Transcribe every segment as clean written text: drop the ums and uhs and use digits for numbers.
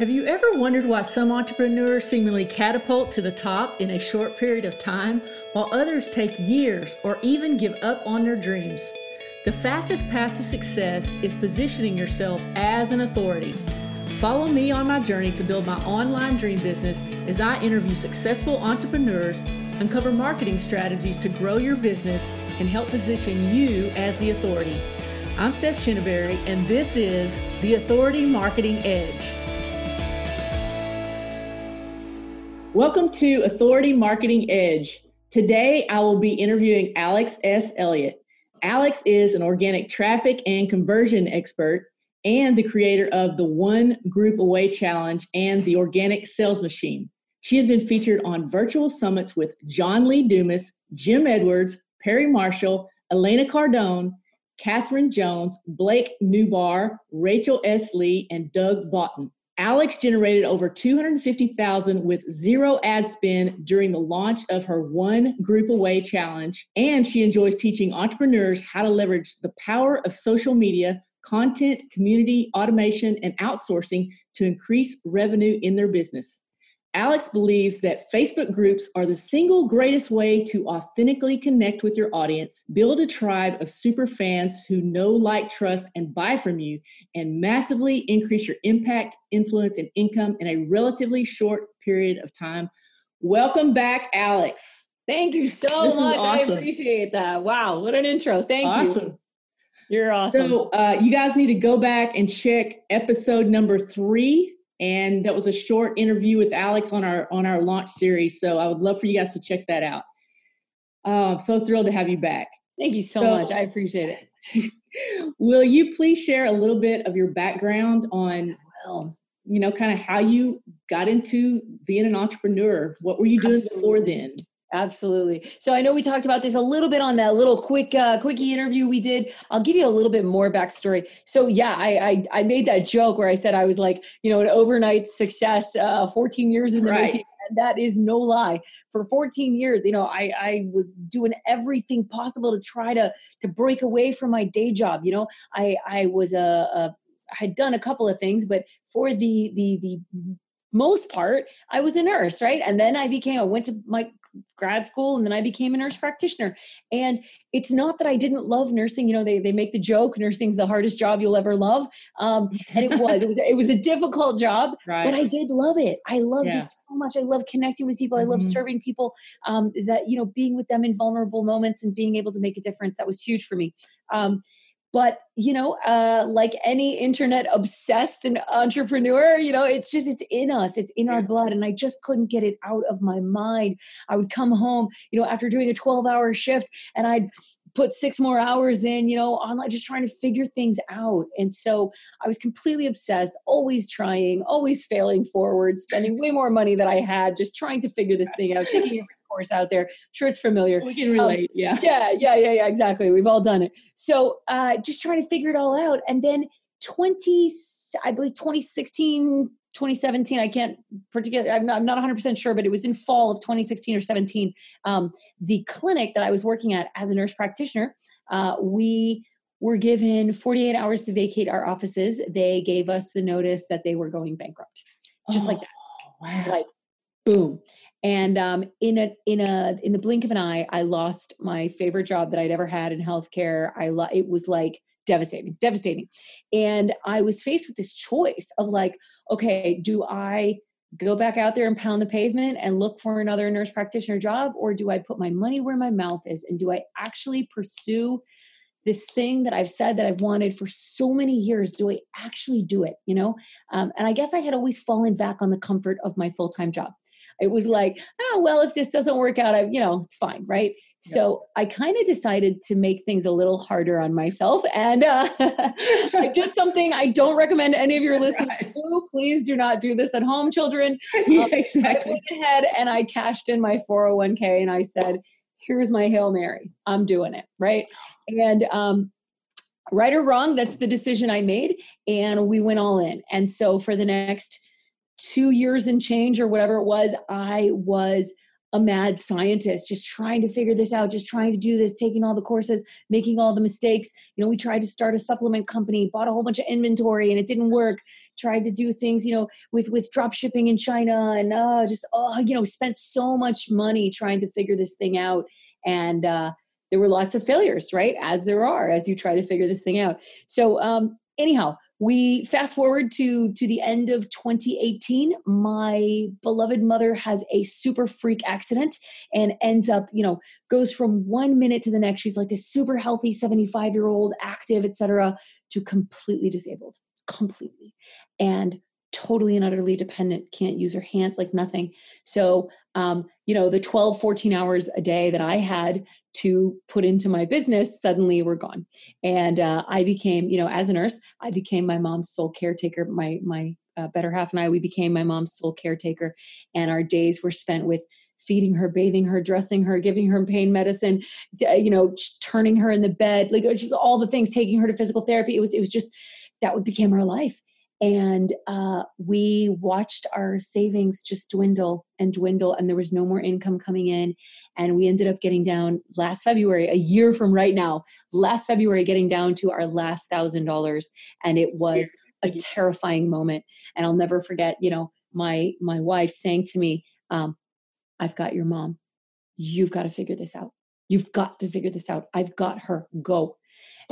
Have you ever wondered why some entrepreneurs seemingly catapult to the top in a short period of time, while others take years or even give up on their dreams? The fastest path to success is positioning yourself as an authority. Follow me on my journey to build my online dream business as I interview successful entrepreneurs, uncover marketing strategies to grow your business, and help position you as the authority. I'm Steph Shinneberry, and this is The Authority Marketing Edge. Welcome to Authority Marketing Edge. Today, I will be interviewing Alex S. Elliott. Alex is an organic traffic and conversion expert and the creator of the One Group Away Challenge and the Organic Sales Machine. She has been featured on virtual summits with John Lee Dumas, Jim Edwards, Perry Marshall, Elena Cardone, Catherine Jones, Blake Newbar, Rachel S. Lee, and Doug Boughton. Alex generated over $250,000 with zero ad spend during the launch of her One Group Away Challenge, and she enjoys teaching entrepreneurs how to leverage the power of social media, content, community, automation, and outsourcing to increase revenue in their business. Alex believes that Facebook groups are the single greatest way to authentically connect with your audience, build a tribe of super fans who know, like, trust, and buy from you, and massively increase your impact, influence, and income in a relatively short period of time. Welcome back, Alex. Thank you so much. Awesome. I appreciate that. Wow, what an intro. Thank you. You're awesome. So you guys need to go back and check episode number 3. And that was a short interview with Alex on our launch series. So I would love for you guys to check that out. I'm so thrilled to have you back. Thank you so much. I appreciate it. Will you please share a little bit of your background on, kind of how you got into being an entrepreneur? What were you doing before then? Absolutely. So I know we talked about this a little bit on that little quickie interview we did. I'll give you a little bit more backstory. So yeah, I made that joke where I said I was like, an overnight success, 14 years in the making. And that is no lie. For 14 years, I was doing everything possible to try to break away from my day job. I had done a couple of things, but for the most part, I was a nurse, right? And then I went to my grad school, and then I became a nurse practitioner. And it's not that I didn't love nursing. They make the joke, nursing's the hardest job you'll ever love. And it was a difficult job, right? But I did love it. I loved it so much. I love connecting with people. I love serving people, being with them in vulnerable moments and being able to make a difference. That was huge for me. But, like any internet obsessed and entrepreneur, it's in us, it's in our blood. And I just couldn't get it out of my mind. I would come home, after doing a 12-hour shift, and I'd put 6 more hours in, online, just trying to figure things out. And so I was completely obsessed, always trying, always failing forward, spending way more money than I had, just trying to figure this thing out, taking every course out there. I'm sure it's familiar. We can relate. Yeah, exactly. We've all done it. So just trying to figure it all out. And then 2016, 2017, I can't particularly, I'm not 100% sure, but it was in fall of 2016 or 17. The clinic that I was working at as a nurse practitioner, we were given 48 hours to vacate our offices. They gave us the notice that they were going bankrupt. Just like that. Wow. It was like, boom. And in the blink of an eye, I lost my favorite job that I'd ever had in healthcare. It was like devastating. And I was faced with this choice of like, okay, do I go back out there and pound the pavement and look for another nurse practitioner job? Or do I put my money where my mouth is? And do I actually pursue this thing that I've said that I've wanted for so many years? Do I actually do it? And I guess I had always fallen back on the comfort of my full-time job. It was like, if this doesn't work out, it's fine, right? Yeah. So I kind of decided to make things a little harder on myself. And I did something I don't recommend any of your listeners do. Please do not do this at home, children. Yeah, exactly. I went ahead and I cashed in my 401k and I said, here's my Hail Mary. I'm doing it, right? And right or wrong, that's the decision I made. And we went all in. And so for the next 2 years and change or whatever it was, I was a mad scientist, just trying to figure this out, just trying to do this, taking all the courses, making all the mistakes. You know, we tried to start a supplement company, bought a whole bunch of inventory and it didn't work. Tried to do things, you know, with drop shipping in China and spent so much money trying to figure this thing out. And there were lots of failures, right? As there are, as you try to figure this thing out. So anyhow, we fast forward to the end of 2018. My beloved mother has a super freak accident and ends up, you know, goes from one minute to the next. She's like this super healthy 75-year-old, active, etc., to completely disabled, completely, and totally and utterly dependent, can't use her hands like nothing. So, the 12, 14 hours a day that I had to put into my business suddenly were gone. And I became, as a nurse, I became my mom's sole caretaker. My better half and I, we became my mom's sole caretaker. And our days were spent with feeding her, bathing her, dressing her, giving her pain medicine, turning her in the bed, like just all the things, taking her to physical therapy. It was just, that became our life. And we watched our savings just dwindle and dwindle, and there was no more income coming in. And we ended up getting down last February, a year from right now, getting down to our last $1,000. And it was a terrifying moment. And I'll never forget, my wife saying to me, I've got your mom. You've got to figure this out. You've got to figure this out. I've got her. Go.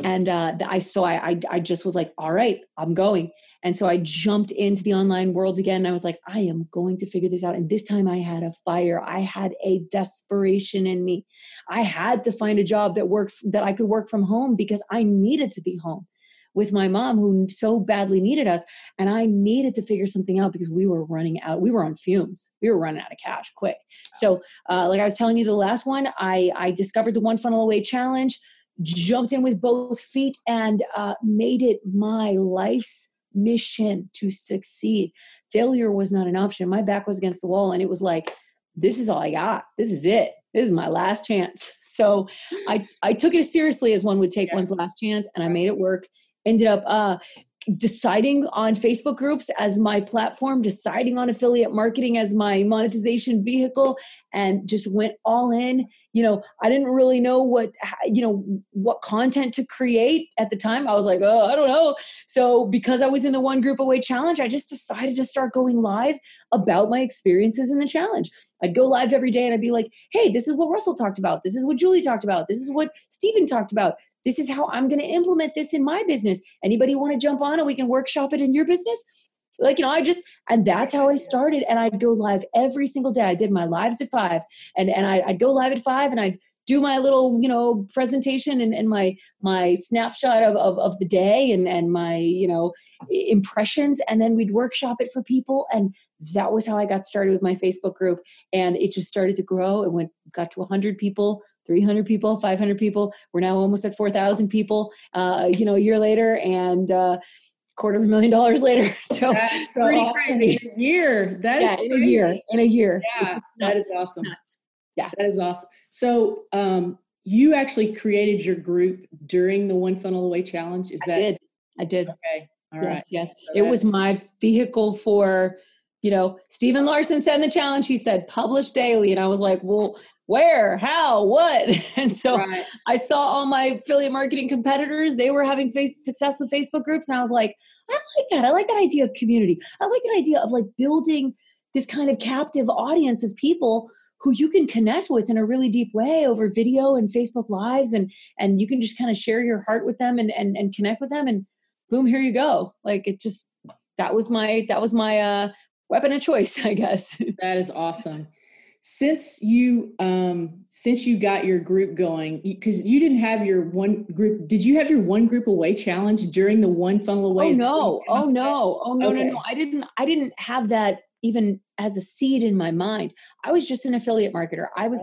And I just was like, all right, I'm going. And so I jumped into the online world again. And I was like, I am going to figure this out. And this time I had a fire. I had a desperation in me. I had to find a job that worked, that I could work from home, because I needed to be home with my mom, who so badly needed us. And I needed to figure something out because we were running out. We were on fumes. We were running out of cash quick. So like I was telling you, the last one, I discovered the One Funnel Away Challenge, jumped in with both feet, and made it my life's mission to succeed. Failure was not an option. My back was against the wall, and it was like, this is all I got. This is it. This is my last chance. So I took it as seriously as one would take one's last chance, and I made it work. Ended up deciding on Facebook groups as my platform, deciding on affiliate marketing as my monetization vehicle, and just went all in. I didn't really know what content to create at the time. I was like, I don't know. So because I was in the One Group Away Challenge, I just decided to start going live about my experiences in the challenge. I'd go live every day and I'd be like, hey, this is what Russell talked about. This is what Julie talked about. This is what Stephen talked about. This is how I'm going to implement this in my business. Anybody want to jump on and we can workshop it in your business? And that's how I started. And I'd go live every single day. I did my lives at 5:00 and I'd go live at 5:00 and I'd do my little, presentation and my snapshot of the day and my, impressions. And then we'd workshop it for people. And that was how I got started with my Facebook group. And it just started to grow. It got to 100 people, 300 people, 500 people. We're now almost at 4,000 people, a year later, and $250,000 later. So that's pretty crazy. In a year. In a year. Yeah, that is awesome. Yeah, that is awesome. So you actually created your group during the One Funnel Away Challenge. Is that? I did. Okay. All right. Yes. So it was my vehicle for, Stephen Larsen said in the challenge, he said, publish daily. And I was like, well, where, how, what? And so I saw all my affiliate marketing competitors, they were having success with Facebook groups. And I was like, I like that. I like that idea of community. I like that idea of like building this kind of captive audience of people who you can connect with in a really deep way over video and Facebook Lives. And you can just kind of share your heart with them and connect with them, and boom, here you go. Like it just, that was my weapon of choice, I guess. That is awesome. Since you got your group going, because you didn't have your one group, did you have your One Group Away Challenge during the One Funnel Away? Oh no. I didn't have that even as a seed in my mind. I was just an affiliate marketer. I'm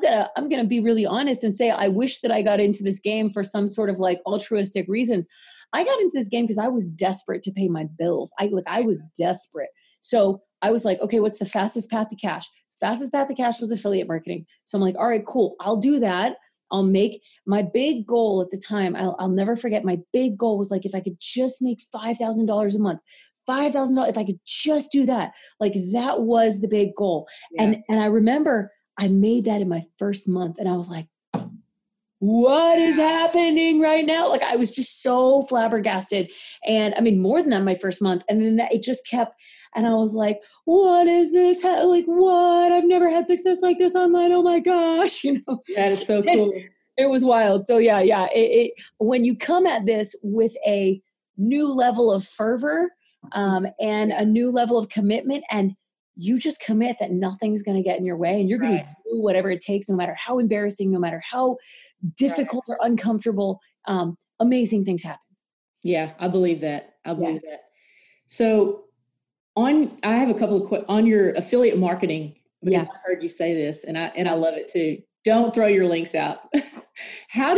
gonna be really honest and say I wish that I got into this game for some sort of like altruistic reasons. I got into this game because I was desperate to pay my bills. I was desperate. So I was like, okay, what's the fastest path to cash? Fastest path to cash was affiliate marketing. So I'm like, all right, cool. I'll do that. I'll make my big goal at the time. I'll never forget. My big goal was like, if I could just make $5,000 a month, $5,000, if I could just do that, like that was the big goal. Yeah. And I remember I made that in my first month and I was like, what is happening right now? Like I was just so flabbergasted. And I mean, more than that, my first month. And then that, it just kept, and I was like, what is this? Like what? I've never had success like this online. Oh my gosh. You know, that is so cool. It was wild. So yeah. When you come at this with a new level of fervor, and a new level of commitment, and you just commit that nothing's going to get in your way and you're going to do whatever it takes, no matter how embarrassing, no matter how difficult or uncomfortable, amazing things happen. Yeah. I believe that. I believe that. So I have a couple of on your affiliate marketing, because I heard you say this and I love it too. Don't throw your links out. Because I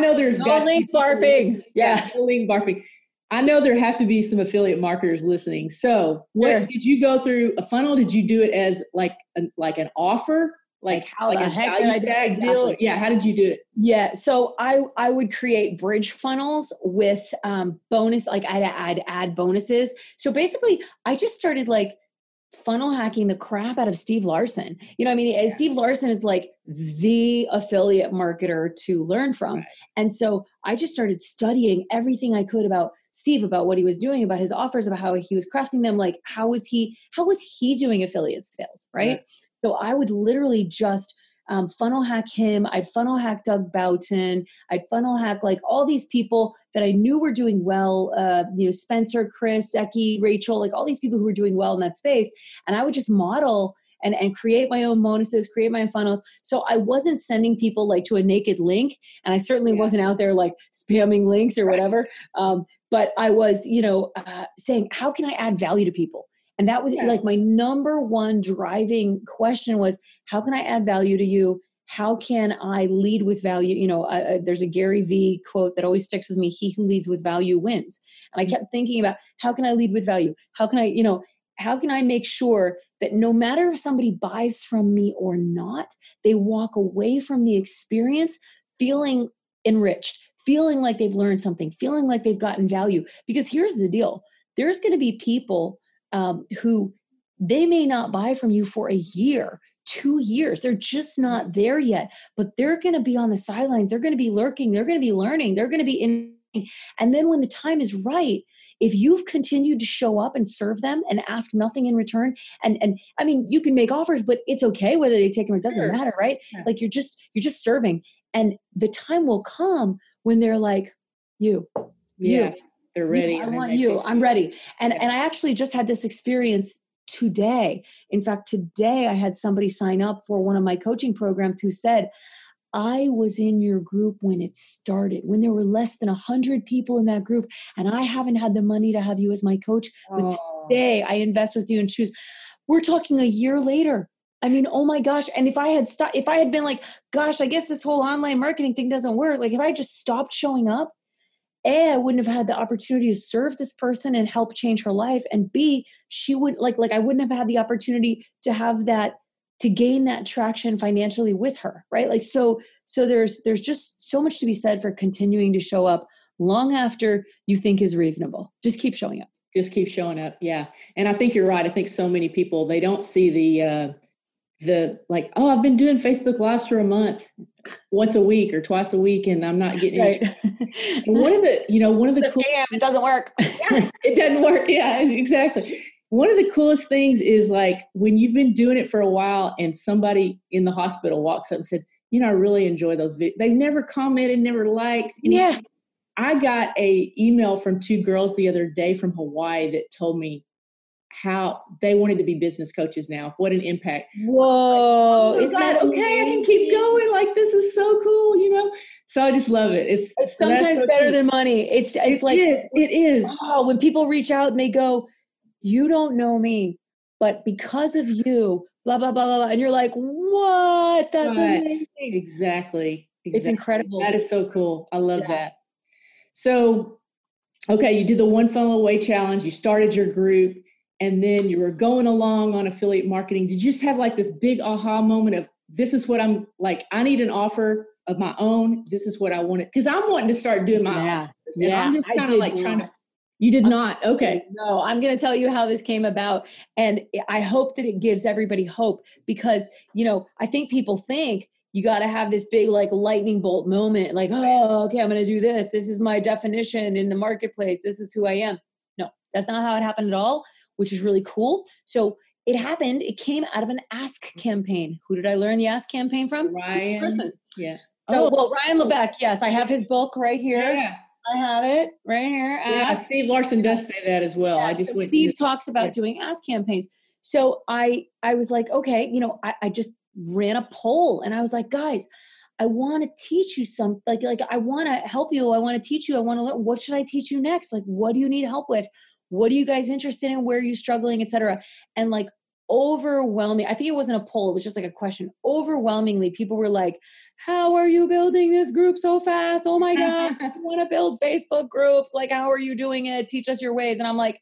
know there's no link barfing. Yeah. No link barfing. I know there have to be some affiliate marketers listening. So did you go through a funnel? Did you do it as like an offer? Like how the heck did I do it? Yeah. How did you do it? Yeah. So I would create bridge funnels with bonus, like I'd add bonuses. So basically I just started like funnel hacking the crap out of Steve Larsen. You know what I mean? Yeah. Steve Larsen is like the affiliate marketer to learn from. Right. And so I just started studying everything I could about Steve, about what he was doing, about his offers, about how he was crafting them. Like, how was he doing affiliate sales? Right. So I would literally just funnel hack him. I'd funnel hack Doug Boughton. I'd funnel hack like all these people that I knew were doing well, Spencer, Chris, Zeki, Rachel, like all these people who were doing well in that space. And I would just model and create my own bonuses, create my own funnels. So I wasn't sending people like to a naked link. And I certainly wasn't out there like spamming links or whatever. But I was, saying, how can I add value to people? And that was like my number one driving question was, how can I add value to you? How can I lead with value? You know, there's a Gary Vee quote that always sticks with me. He who leads with value wins. And I kept thinking about how can I lead with value? How can I make sure that no matter if somebody buys from me or not, they walk away from the experience feeling enriched, feeling like they've learned something, feeling like they've gotten value. Because here's the deal. There's going to be people who they may not buy from you for a year, 2 years. They're just not there yet, but they're going to be on the sidelines. They're going to be lurking. They're going to be learning. They're going to be in. And then when the time is right, if you've continued to show up and serve them and ask nothing in return, and I mean, you can make offers, but it's okay whether they take them. It doesn't matter, right? Yeah. Like you're just serving, and the time will come when they're like, they're ready. I want you. I'm ready. And I actually just had this experience today. In fact, today I had somebody sign up for one of my coaching programs who said, I was in your group when it started, when there were less than 100 people in that group, and I haven't had the money to have you as my coach, but today I invest with you and choose. We're talking a year later. I mean, oh my gosh. And if I had been like, gosh, I guess this whole online marketing thing doesn't work. Like if I just stopped showing up, A, I wouldn't have had the opportunity to serve this person and help change her life. And B, she wouldn't like I wouldn't have had the opportunity to have that, to gain that traction financially with her. Right. Like, so there's just so much to be said for continuing to show up long after you think is reasonable. Just keep showing up. Yeah. And I think you're right. I think so many people, they don't see the like, oh, I've been doing Facebook Lives for a month, once a week or twice a week, and I'm not getting it. Right. One of the cool, it doesn't work. Yeah, it doesn't work. Yeah, exactly. One of the coolest things is like when you've been doing it for a while, and somebody in the hospital walks up and said, I really enjoy those videos. They've never commented, never liked. Yeah. I got an email from two girls the other day from Hawaii that told me how they wanted to be business coaches now. What an impact. Whoa. Like, isn't that okay? I can keep going. Like, this is so cool, So I just love it. It's sometimes better than money. It is. Oh, when people reach out and they go, you don't know me, but because of you, blah, blah, blah, blah. And you're like, what? That's amazing. Exactly. It's incredible. That is so cool. I love that. So, okay, you did the One Funnel Away Challenge. You started your group. And then you were going along on affiliate marketing. Did you just have like this big aha moment of this is what I'm like, I need an offer of my own. This is what I wanted. Cause I'm wanting to start doing my own. And I'm just kind of like trying to You did not? Okay. No, I'm going to tell you how this came about. And I hope that it gives everybody hope because, you know, I think people think you got to have this big like lightning bolt moment, like, oh, okay, I'm going to do this. This is my definition in the marketplace. This is who I am. No, that's not how it happened at all, which is really cool. So it happened. It came out of an Ask campaign. Who did I learn the Ask campaign from? Ryan. Person. Yeah. So, well, Ryan Levesque. Yes, I have his book right here. Yeah. I have it right here. Yeah, Steve Larsen does say that as well. Yeah, I just so went Steve talks about doing Ask campaigns. So I was like, okay, you know, I just ran a poll and I was like, guys, I want to teach you something. Like I want to help you. I want to teach you. I want to learn. What should I teach you next? Like, what do you need help with? What are you guys interested in? Where are you struggling, etc. And like overwhelming. I think it wasn't a poll. It was just like a question. Overwhelmingly, people were like, how are you building this group so fast? Oh my God, I want to build Facebook groups. Like, how are you doing it? Teach us your ways. And I'm like,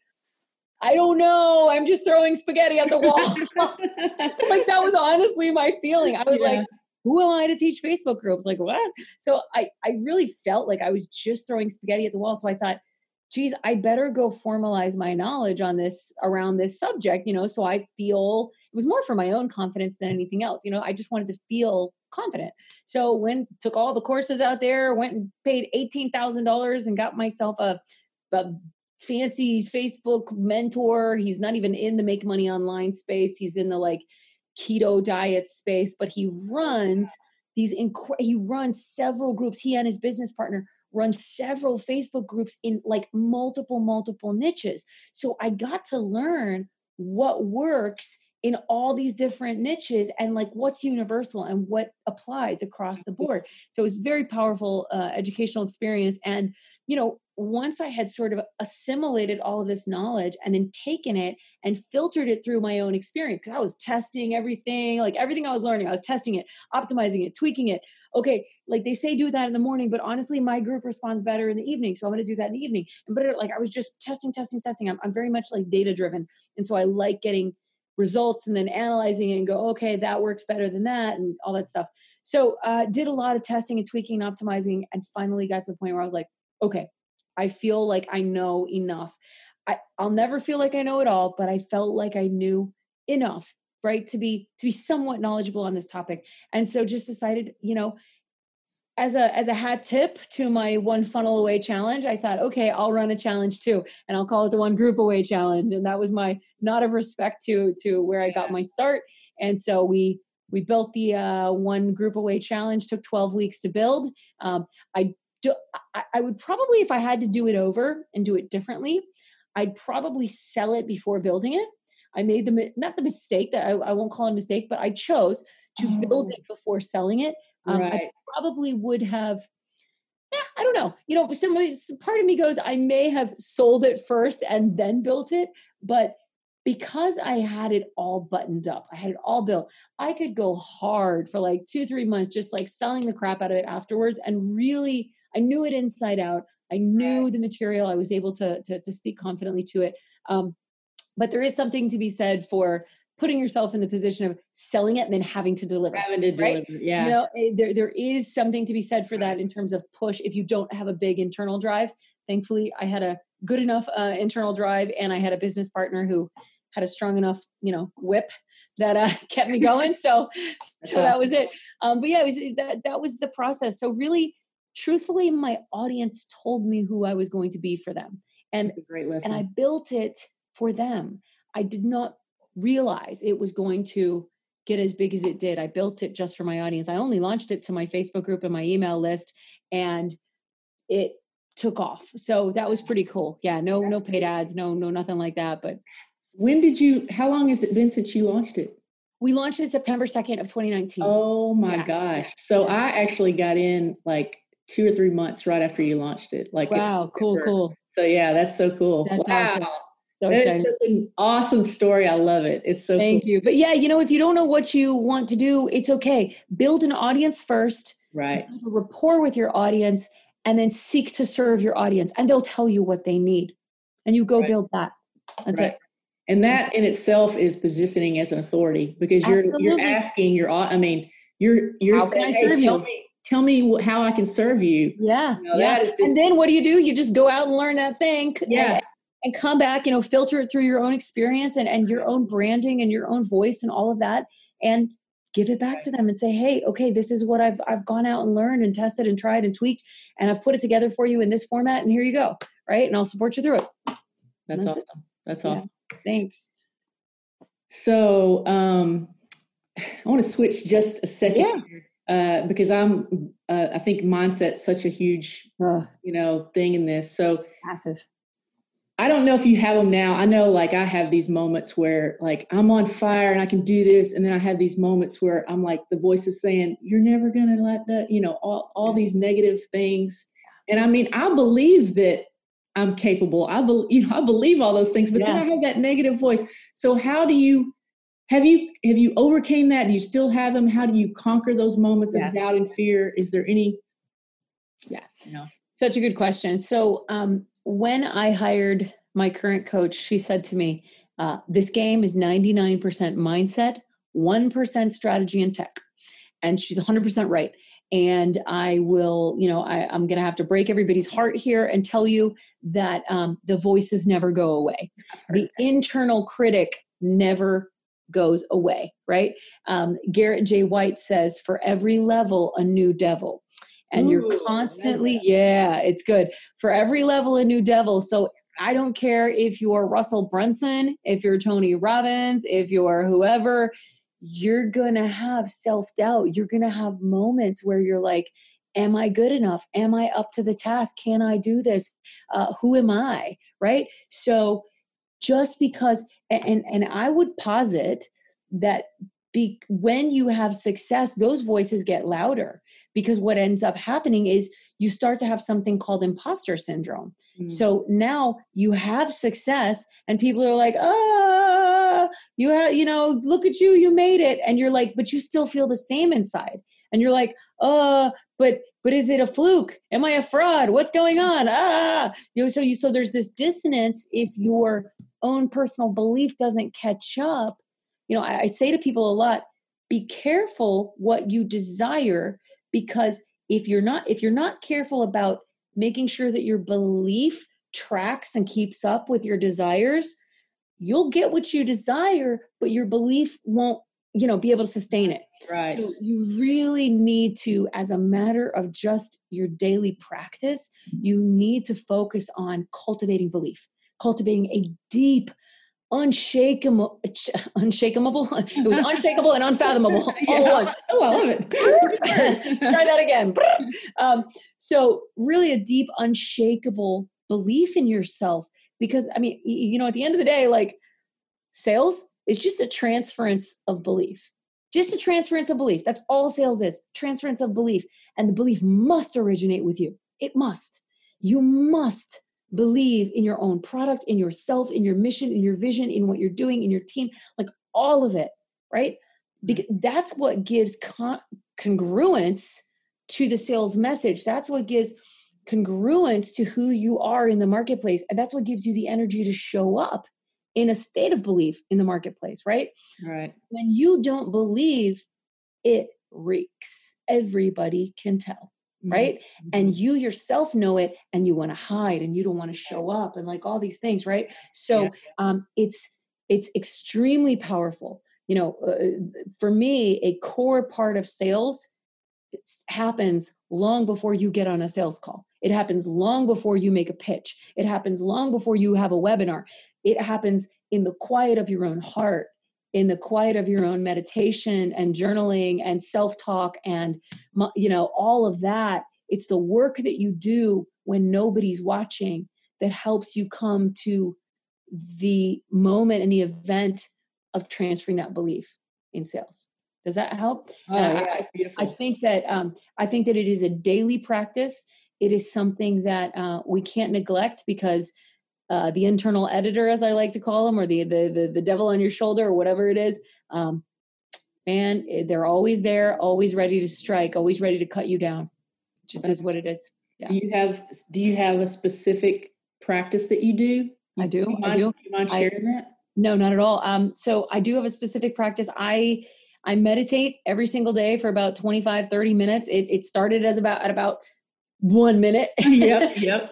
I don't know. I'm just throwing spaghetti at the wall. Like that was honestly my feeling. I was like, who am I to teach Facebook groups? Like what? So I really felt like I was just throwing spaghetti at the wall. So I thought, geez, I better go formalize my knowledge on this, around this subject, you know, so I feel, it was more for my own confidence than anything else. You know, I just wanted to feel confident. So took all the courses out there, went and paid $18,000 and got myself a fancy Facebook mentor. He's not even in the make money online space. He's in the like keto diet space, but he runs runs several groups. He and his business partner run several Facebook groups in like multiple niches. So I got to learn what works in all these different niches and like what's universal and what applies across the board. So it was a very powerful educational experience. And, you know, once I had sort of assimilated all of this knowledge and then taken it and filtered it through my own experience, because I was testing everything, like everything I was learning, I was testing it, optimizing it, tweaking it. Okay, like they say, do that in the morning, but honestly, my group responds better in the evening. So I'm going to do that in the evening. But like, I was just testing. I'm very much like data driven. And so I like getting results and then analyzing it and go, okay, that works better than that and all that stuff. So did a lot of testing and tweaking and optimizing and finally got to the point where I was like, okay, I feel like I know enough. I'll never feel like I know it all, but I felt like I knew enough, right? To be somewhat knowledgeable on this topic. And so just decided, you know, as a hat tip to my One Funnel Away Challenge, I thought, okay, I'll run a challenge too. And I'll call it the One Group Away Challenge. And that was my nod of respect to where I got my start. And so we built the One Group Away Challenge, took 12 weeks to build. I would probably, if I had to do it over and do it differently, I'd probably sell it before building it. I made not the mistake that I won't call it a mistake, but I chose to build it before selling it. Right. I probably would have, I don't know. You know, part of me goes, I may have sold it first and then built it, but because I had it all buttoned up, I had it all built, I could go hard for like 2-3 months, just like selling the crap out of it afterwards. And really, I knew it inside out. I knew the material. I was able to speak confidently to it. But there is something to be said for putting yourself in the position of selling it and then having to deliver, right? Yeah. You know, there is something to be said for that in terms of push. If you don't have a big internal drive, thankfully I had a good enough internal drive and I had a business partner who had a strong enough, you know, whip that kept me going. So that was it. But yeah, that was the process. So really, truthfully, my audience told me who I was going to be for them. And that's a great lesson. And I built it for them. I did not realize it was going to get as big as it did. I built it just for my audience. I only launched it to my Facebook group and my email list, and it took off. So that was pretty cool. Yeah, no paid ads, no nothing like that. But how long has it been since you launched it? We launched it September 2nd of 2019. Oh my gosh. So I actually got in like 2 or 3 months right after you launched it. Like wow, cool. So yeah, that's so cool. That's awesome. So it's such an awesome story. I love it. It's so Thank cool. you. But yeah, you know, if you don't know what you want to do, it's okay. Build an audience first. Right. Build a rapport with your audience and then seek to serve your audience. And they'll tell you what they need. And you go build that. That's it. And that in itself is positioning as an authority because you're asking you're how saying, can I serve you? Tell me how I can serve you. Yeah. You know, that is just, and then what do? You just go out and learn that thing. Yeah. and come back, you know, filter it through your own experience and your own branding and your own voice and all of that, and give it back to them and say, hey, okay, this is what I've gone out and learned and tested and tried and tweaked, and I've put it together for you in this format, and here you go, right? And I'll support you through it. That's awesome. It. That's awesome. Yeah. Thanks. So I want to switch just a second here. Because I think mindset's such a huge, you know, thing in this. So massive. I don't know if you have them now. I know, like, I have these moments where, like, I'm on fire and I can do this. And then I have these moments where I'm like, the voice is saying, you're never going to let that, you know, all these negative things. And I mean, I believe that I'm capable. I believe all those things, but then I have that negative voice. So how do you, have you overcame that? Do you still have them? How do you conquer those moments of doubt and fear? Is there any? Yeah, you know? Such a good question. So, when I hired my current coach, she said to me, this game is 99% mindset, 1% strategy and tech. And she's 100% right. And I will, you know, I'm going to have to break everybody's heart here and tell you that the voices never go away. The internal critic never goes away, right? Garrett J. White says, for every level, a new devil. And you're constantly, it's good. For every level, a new devil. So I don't care if you're Russell Brunson, if you're Tony Robbins, if you're whoever, you're going to have self-doubt. You're going to have moments where you're like, am I good enough? Am I up to the task? Can I do this? Who am I? Right? So just because, and I would posit that when you have success, those voices get louder. Because what ends up happening is you start to have something called imposter syndrome. Mm. So now you have success and people are like, oh, you have, you know, look at you, you made it. And you're like, but you still feel the same inside. And you're like, oh, but is it a fluke? Am I a fraud? What's going on? You know, so there's this dissonance if your own personal belief doesn't catch up. You know, I say to people a lot, be careful what you desire. Because if you're not careful about making sure that your belief tracks and keeps up with your desires, you'll get what you desire, but your belief won't, you know, be able to sustain it. Right. So you really need to, as a matter of just your daily practice, you need to focus on cultivating belief, cultivating a deep, unshakable. It was unshakable and unfathomable. All along. Oh, I love it. Try that again. So really a deep, unshakable belief in yourself, because I mean, you know, at the end of the day, like sales is just a transference of belief, That's all sales is, transference of belief. And the belief must originate with you. It must, you must believe in your own product, in yourself, in your mission, in your vision, in what you're doing, in your team, like all of it, right? Because that's what gives congruence to the sales message. That's what gives congruence to who you are in the marketplace. And that's what gives you the energy to show up in a state of belief in the marketplace, right? Right. When you don't believe, it reeks. Everybody can tell. Right. Mm-hmm. And you yourself know it, and you want to hide and you don't want to show up and like all these things. Right. So, it's extremely powerful. You know, for me, a core part of sales happens long before you get on a sales call. It happens long before you make a pitch. It happens long before you have a webinar. It happens in the quiet of your own heart, in the quiet of your own meditation and journaling and self-talk and, you know, all of that. It's the work that you do when nobody's watching that helps you come to the moment and the event of transferring that belief in sales. Does that help? Oh, yeah, it's beautiful. I think that it is a daily practice. It is something that we can't neglect, because the internal editor, as I like to call them, or the devil on your shoulder, or whatever it is, man, they're always there, always ready to strike, always ready to cut you down. Just is what it is. Yeah. Do you have a specific practice that you do? I do. Do you mind sharing that? No, not at all. So I do have a specific practice. I meditate every single day for about 25-30 minutes. It started as about 1 minute. Yep.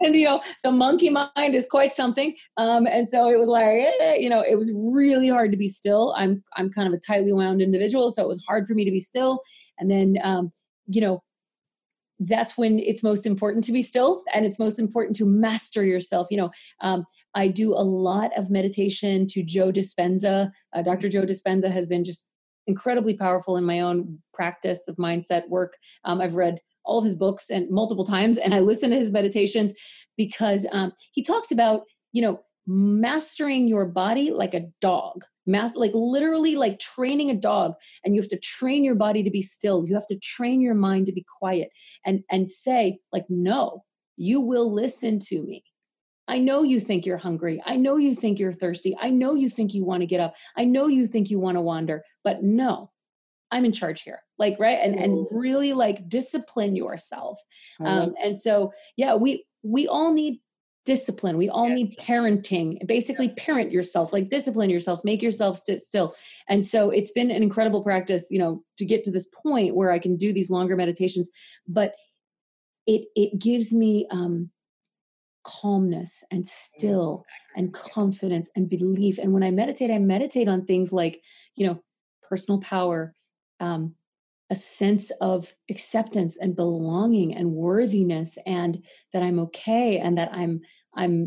And the monkey mind is quite something. And so it was like, it was really hard to be still. I'm kind of a tightly wound individual, so it was hard for me to be still. And then, that's when it's most important to be still, and it's most important to master yourself. I do a lot of meditation to Joe Dispenza. Dr. Joe Dispenza has been just incredibly powerful in my own practice of mindset work. I've read all of his books and multiple times, and I listen to his meditations because he talks about, mastering your body like a dog, literally training a dog. And you have to train your body to be still. You have to train your mind to be quiet and say, no, you will listen to me. I know you think you're hungry. I know you think you're thirsty. I know you think you want to get up. I know you think you want to wander, but no, I'm in charge here. Right. And really discipline yourself. And so, we all need discipline. We all need parenting, basically parent yourself, discipline yourself, make yourself sit still. And so it's been an incredible practice, to get to this point where I can do these longer meditations, but it gives me, calmness and still and confidence and belief. And when I meditate on things like, personal power, a sense of acceptance and belonging and worthiness, and that I'm okay. And that I'm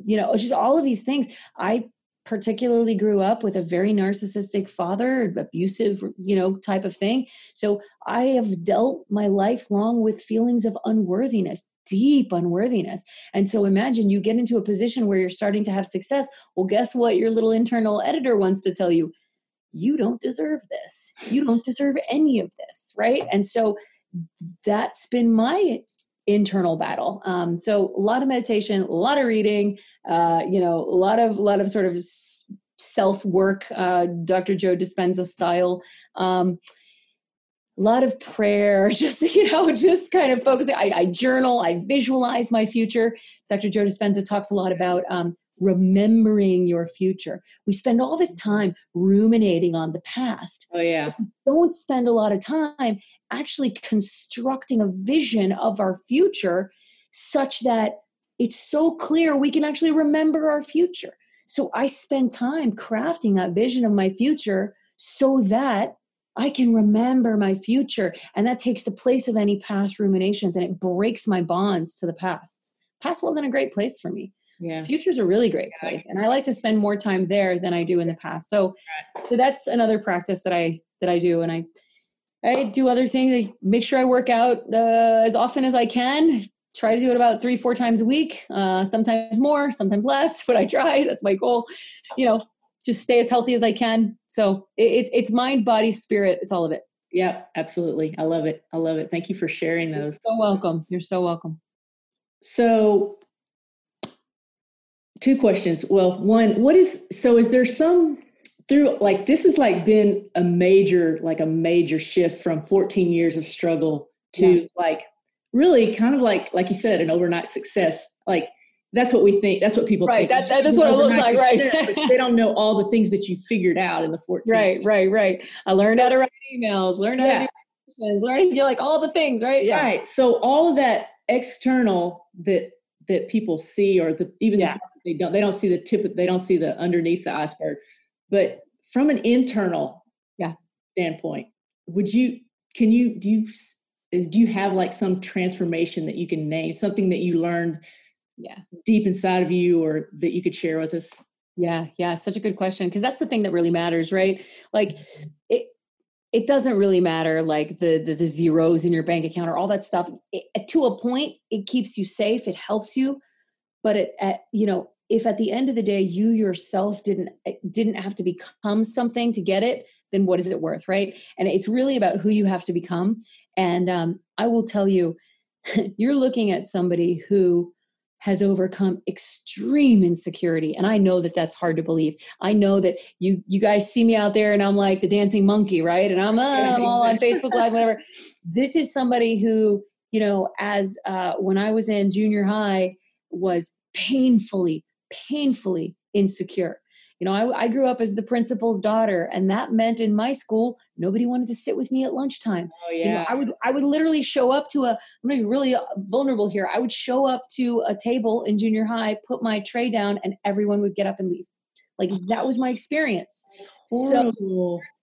just all of these things. I particularly grew up with a very narcissistic father, abusive, type of thing. So I have dealt my life long with feelings of unworthiness, deep unworthiness. And so imagine you get into a position where you're starting to have success. Well, guess what? Your little internal editor wants to tell you, you don't deserve this. You don't deserve any of this, right? And so that's been my internal battle. So a lot of meditation, a lot of reading, a lot of sort of self-work, Dr. Joe Dispenza style, a lot of prayer, just kind of focusing. I journal, I visualize my future. Dr. Joe Dispenza talks a lot about remembering your future. We spend all this time ruminating on the past. Oh yeah. Don't spend a lot of time actually constructing a vision of our future such that it's so clear we can actually remember our future. So I spend time crafting that vision of my future so that I can remember my future. And that takes the place of any past ruminations, and it breaks my bonds to the past. Past wasn't a great place for me. Yeah. Future's a really great place. And I like to spend more time there than I do in the past. So that's another practice that I do. And I do other things. I make sure I work out as often as I can. Try to do it about 3-4 times a week. Sometimes more, sometimes less, but I try. That's my goal. Just stay as healthy as I can. So it's mind, body, spirit. It's all of it. Yeah, absolutely. I love it. I love it. Thank you for sharing those. You're so welcome. You're so welcome. So 2 questions. Well, one, is there some this has been a major shift from 14 years of struggle to really kind of like you said, an overnight success. That's what we think. That's what people think. That's what it looks like, right? They don't know all the things that you figured out in the 14. Right. I learned how to write emails, learned how to do questions, learning all the things, right? Yeah. Right. So all of that external that people see, or the part that they don't see the tip. They don't see the underneath the iceberg. But from an internal standpoint, do you have some transformation that you can name, something that you learned? Yeah. Deep inside of you, or that you could share with us? Yeah. Such a good question. Cause that's the thing that really matters, right? It doesn't really matter, the zeros in your bank account or all that stuff. To a point, it keeps you safe. It helps you. But if at the end of the day, you yourself didn't have to become something to get it, then what is it worth? Right. And it's really about who you have to become. And, I will tell you, you're looking at somebody who has overcome extreme insecurity. And I know that that's hard to believe. I know that you guys see me out there and I'm like the dancing monkey, right? And I'm all on Facebook Live, whatever. This is somebody who, as when I was in junior high, was painfully, painfully insecure. You know, I grew up as the principal's daughter, and that meant in my school, nobody wanted to sit with me at lunchtime. Oh, yeah. You know, I would literally show up to I'm going to be really vulnerable here. I would show up to a table in junior high, put my tray down, and everyone would get up and leave. Like, that was my experience. So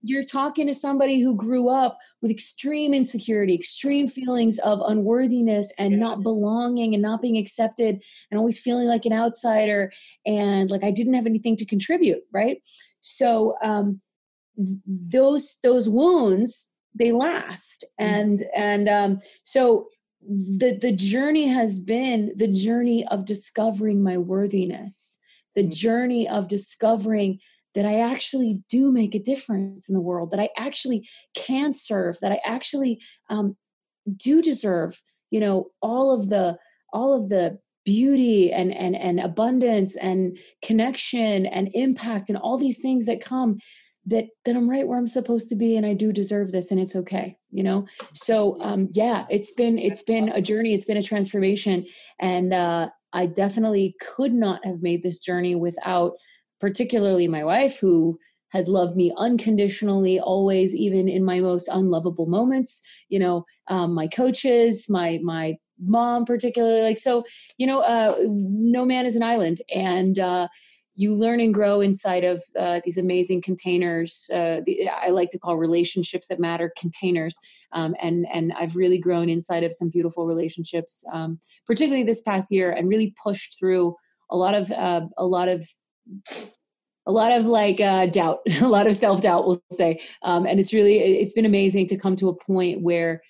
you're talking to somebody who grew up with extreme insecurity, extreme feelings of unworthiness and not belonging and not being accepted and always feeling like an outsider and like I didn't have anything to contribute, right? So those wounds, they last. And so the journey has been the journey of discovering my worthiness. The journey of discovering that I actually do make a difference in the world, that I actually can serve, that I actually do deserve, you know, all of the beauty and abundance and connection and impact and all these things that come that I'm right where I'm supposed to be and I do deserve this and it's okay, you know? So it's been a journey. It's been a transformation. And, I definitely could not have made this journey without particularly my wife, who has loved me unconditionally always, even in my most unlovable moments, you know, my coaches, my mom particularly, like, so, you know, no man is an island, and you learn and grow inside of these amazing containers. I like to call relationships that matter containers. And I've really grown inside of some beautiful relationships, particularly this past year, and really pushed through a lot of doubt, a lot of self-doubt, we'll say. And it's been amazing to come to a point where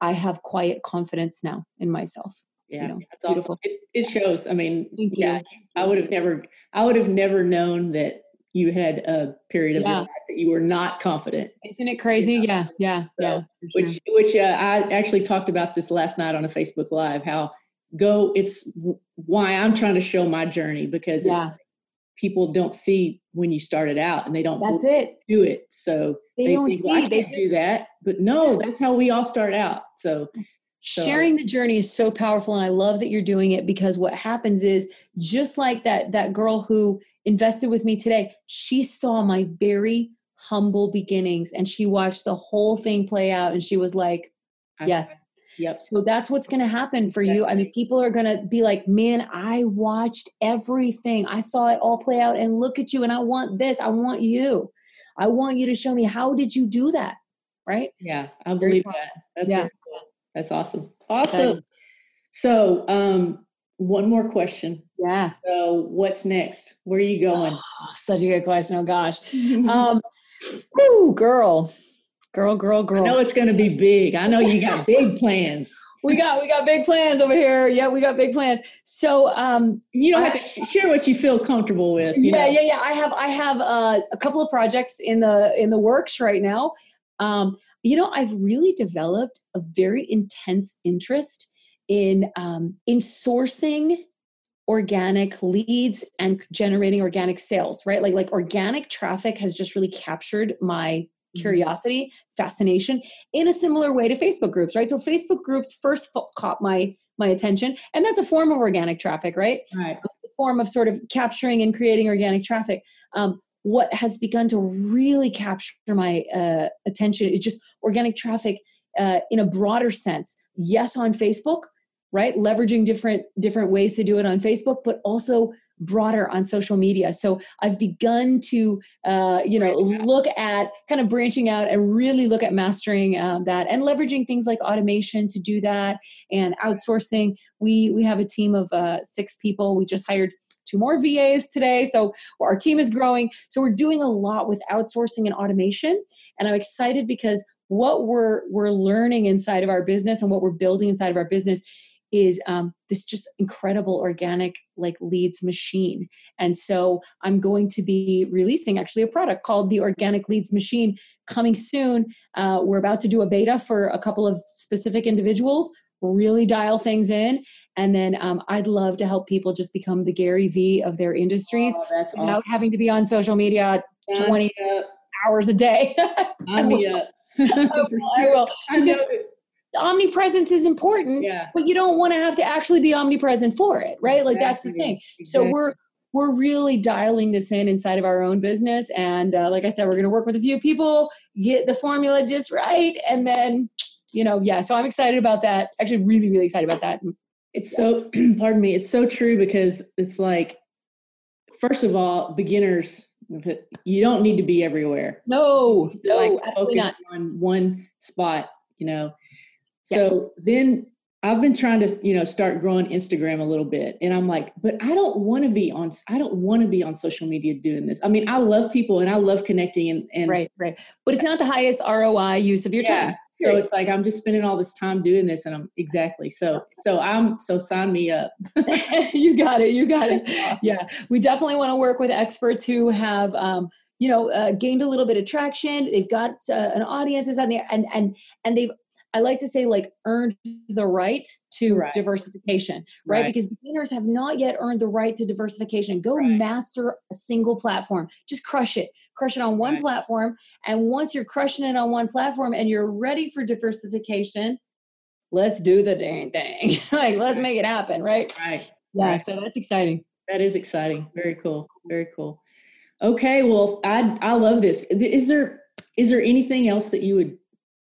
I have quiet confidence now in myself. Yeah, you know, that's beautiful. Awesome. It shows. I mean, yeah, I would have never known that you had a period of your life that you were not confident. Isn't it crazy? You know? Yeah. So, yeah, sure. Which I actually talked about this last night on a Facebook Live. It's why I'm trying to show my journey, because it's, people don't see when you started out, and they don't. That's it. Do it. So they don't think, see. Well, they just do that, but no, that's how we all start out. So sharing the journey is so powerful, and I love that you're doing it, because what happens is, just like that girl who invested with me today, she saw my very humble beginnings and she watched the whole thing play out and she was like, yes. Yep. So that's what's going to happen for you. I mean, people are going to be like, man, I watched everything. I saw it all play out, and look at you, and I want this. I want you. I want you to show me, how did you do that? Right? Yeah. I believe that. That's very cool. That's awesome. Okay. So, one more question. Yeah. So what's next? Where are you going? Oh, such a good question. Oh gosh. Girl. I know it's going to be big. I know you got big plans. We got big plans over here. Yeah, we got big plans. So, you don't have to share what you feel comfortable with. You know? I have a couple of projects in the works right now. You know, I've really developed a very intense interest in sourcing organic leads and generating organic sales, right? Like organic traffic has just really captured my curiosity, fascination, in a similar way to Facebook groups, right? So Facebook groups first caught my attention, and that's a form of organic traffic, right? Right. A form of sort of capturing and creating organic traffic. What has begun to really capture my attention is just organic traffic in a broader sense. Yes, on Facebook, right? Leveraging different ways to do it on Facebook, but also broader on social media. So I've begun to, look at kind of branching out and really look at mastering that, and leveraging things like automation to do that, and outsourcing. We have a team of 6 people. We just hired 2 more VAs today. So our team is growing. So we're doing a lot with outsourcing and automation. And I'm excited because what we're learning inside of our business and what we're building inside of our business is this just incredible organic leads machine. And so I'm going to be releasing actually a product called the Organic Leads Machine coming soon. We're about to do a beta for a couple of specific individuals, really dial things in. And then I'd love to help people just become the Gary Vee of their industries without having to be on social media 20 hours a day. I will. Omnipresence is important, but you don't want to have to actually be omnipresent for it, right? Like that's the thing. So we're we're really dialing this in inside of our own business. And like I said, we're going to work with a few people, get the formula just right. And then, you know, yeah, so I'm excited about that. Actually, really, really excited about that. It's so, pardon me, it's so true because it's like, first of all, beginners, you don't need to be everywhere. No, like, absolutely not. On one spot, you know. So then I've been trying to, you know, start growing Instagram a little bit. And I'm like, but I don't want to be on social media doing this. I mean, I love people and I love connecting and right. But it's not the highest ROI use of your time. So it's like, I'm just spending all this time doing this and so sign me up. You got it. Awesome. Yeah. We definitely want to work with experts who have, gained a little bit of traction. They've got an audience on there and they've, I like to say, like, earned the right to diversification, right? Because beginners have not yet earned the right to diversification. Master a single platform. Just crush it on one platform. And once you're crushing it on one platform and you're ready for diversification, let's do the dang thing. Like, let's make it happen, right? Right. Yeah, so that's exciting. That is exciting. Very cool. Very cool. Okay, well, I love this. Is there anything else that you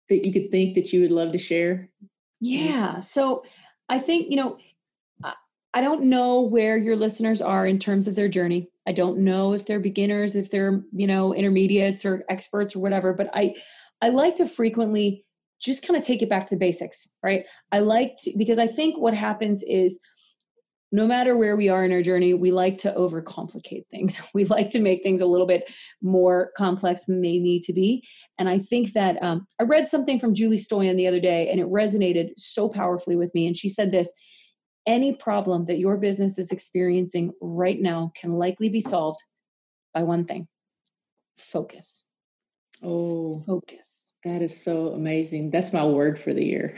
could think that you would love to share? Yeah. So I think, you know, I don't know where your listeners are in terms of their journey. I don't know if they're beginners, if they're, you know, intermediates or experts or whatever, but I like to frequently just kind of take it back to the basics, right? Because I think what happens is, no matter where we are in our journey, we like to overcomplicate things. We like to make things a little bit more complex than they need to be. And I think that I read something from Julie Stoyan the other day, and it resonated so powerfully with me. And she said this: any problem that your business is experiencing right now can likely be solved by one thing: focus. Oh, focus. That is so amazing. That's my word for the year.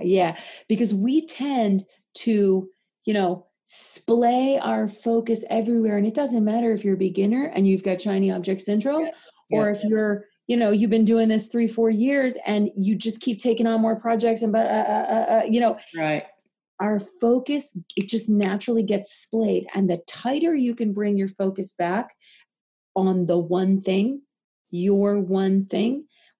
Yeah. Because we tend to, you know, splay our focus everywhere. And it doesn't matter if you're a beginner and you've got shiny object syndrome, or if you're, you know, you've been doing this 3-4 years and you just keep taking on more projects and, our focus, it just naturally gets splayed. And the tighter you can bring your focus back on the one thing,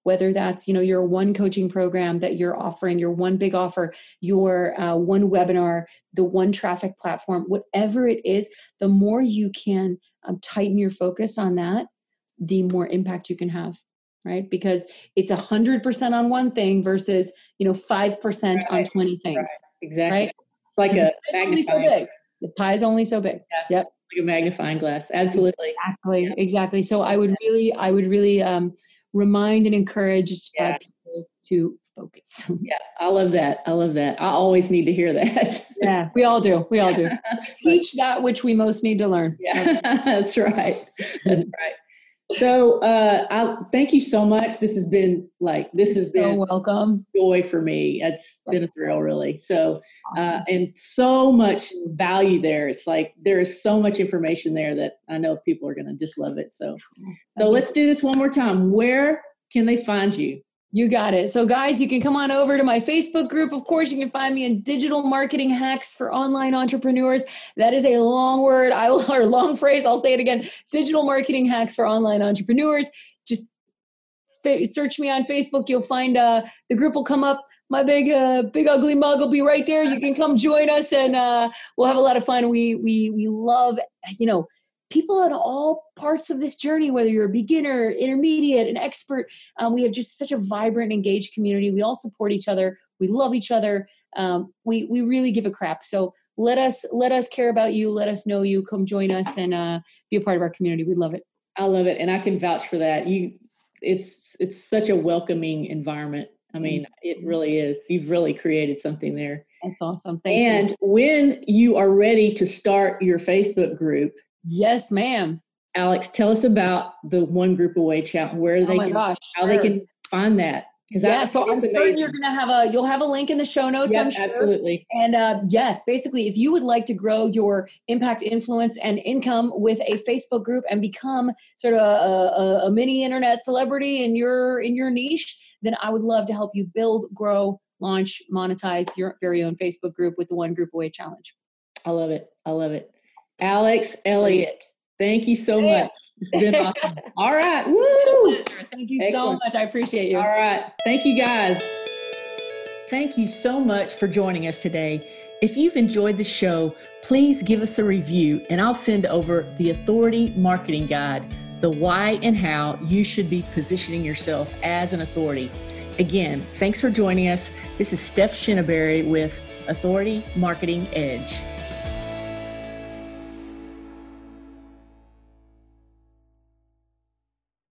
whether that's, you know, your one coaching program that you're offering, your one big offer, your one webinar, the one traffic platform, whatever it is, the more you can tighten your focus on that, the more impact you can have, right? Because it's 100% on one thing versus, you know, 5% on 20 things. Right. Exactly. Right? It's like a magnifying glass. The pie is only so big. Yeah. Yep. Like a magnifying glass. Absolutely. Exactly. Yeah. Exactly. So I would really, remind and encourage people to focus. Yeah, I love that. I always need to hear that. Yeah, we all do. Teach that which we most need to learn. Yeah, that's right. So I thank you so much. This has been welcome. Joy for me. It's been a thrill, really. So and so much value there. It's like there is so much information there that I know people are going to just love it. So let's do this one more time. Where can they find you? You got it. So guys, you can come on over to my Facebook group. Of course, you can find me in Digital Marketing Hacks for Online Entrepreneurs. That is a long word. Long phrase. I'll say it again. Digital Marketing Hacks for Online Entrepreneurs. Just search me on Facebook. You'll find the group will come up. My big ugly mug will be right there. You can come join us and we'll have a lot of fun. We love, you know, people in all parts of this journey, whether you're a beginner, intermediate, an expert. We have just such a vibrant, engaged community. We all support each other. We love each other. We really give a crap. So let us care about you. Let us know you. Come join us and be a part of our community. We love it. I love it. And I can vouch for that. It's such a welcoming environment. I mean, it really is. You've really created something there. That's awesome. Thank you. And when you are ready to start your Facebook group, yes, ma'am. Alex, tell us about the One Group Away Challenge. They can find that. I'm certain you're going to have you'll have a link in the show notes. Yeah, I'm sure. Absolutely. And basically, if you would like to grow your impact, influence, and income with a Facebook group and become sort of a mini internet celebrity in your niche, then I would love to help you build, grow, launch, monetize your very own Facebook group with the One Group Away Challenge. I love it. Alex Elliott. Thank you so much. It's been awesome. All right. Woo! Thank you so much. I appreciate you. All right. Thank you, guys. Thank you so much for joining us today. If you've enjoyed the show, please give us a review, and I'll send over the Authority Marketing Guide, the why and how you should be positioning yourself as an authority. Again, thanks for joining us. This is Steph Shinneberry with Authority Marketing Edge.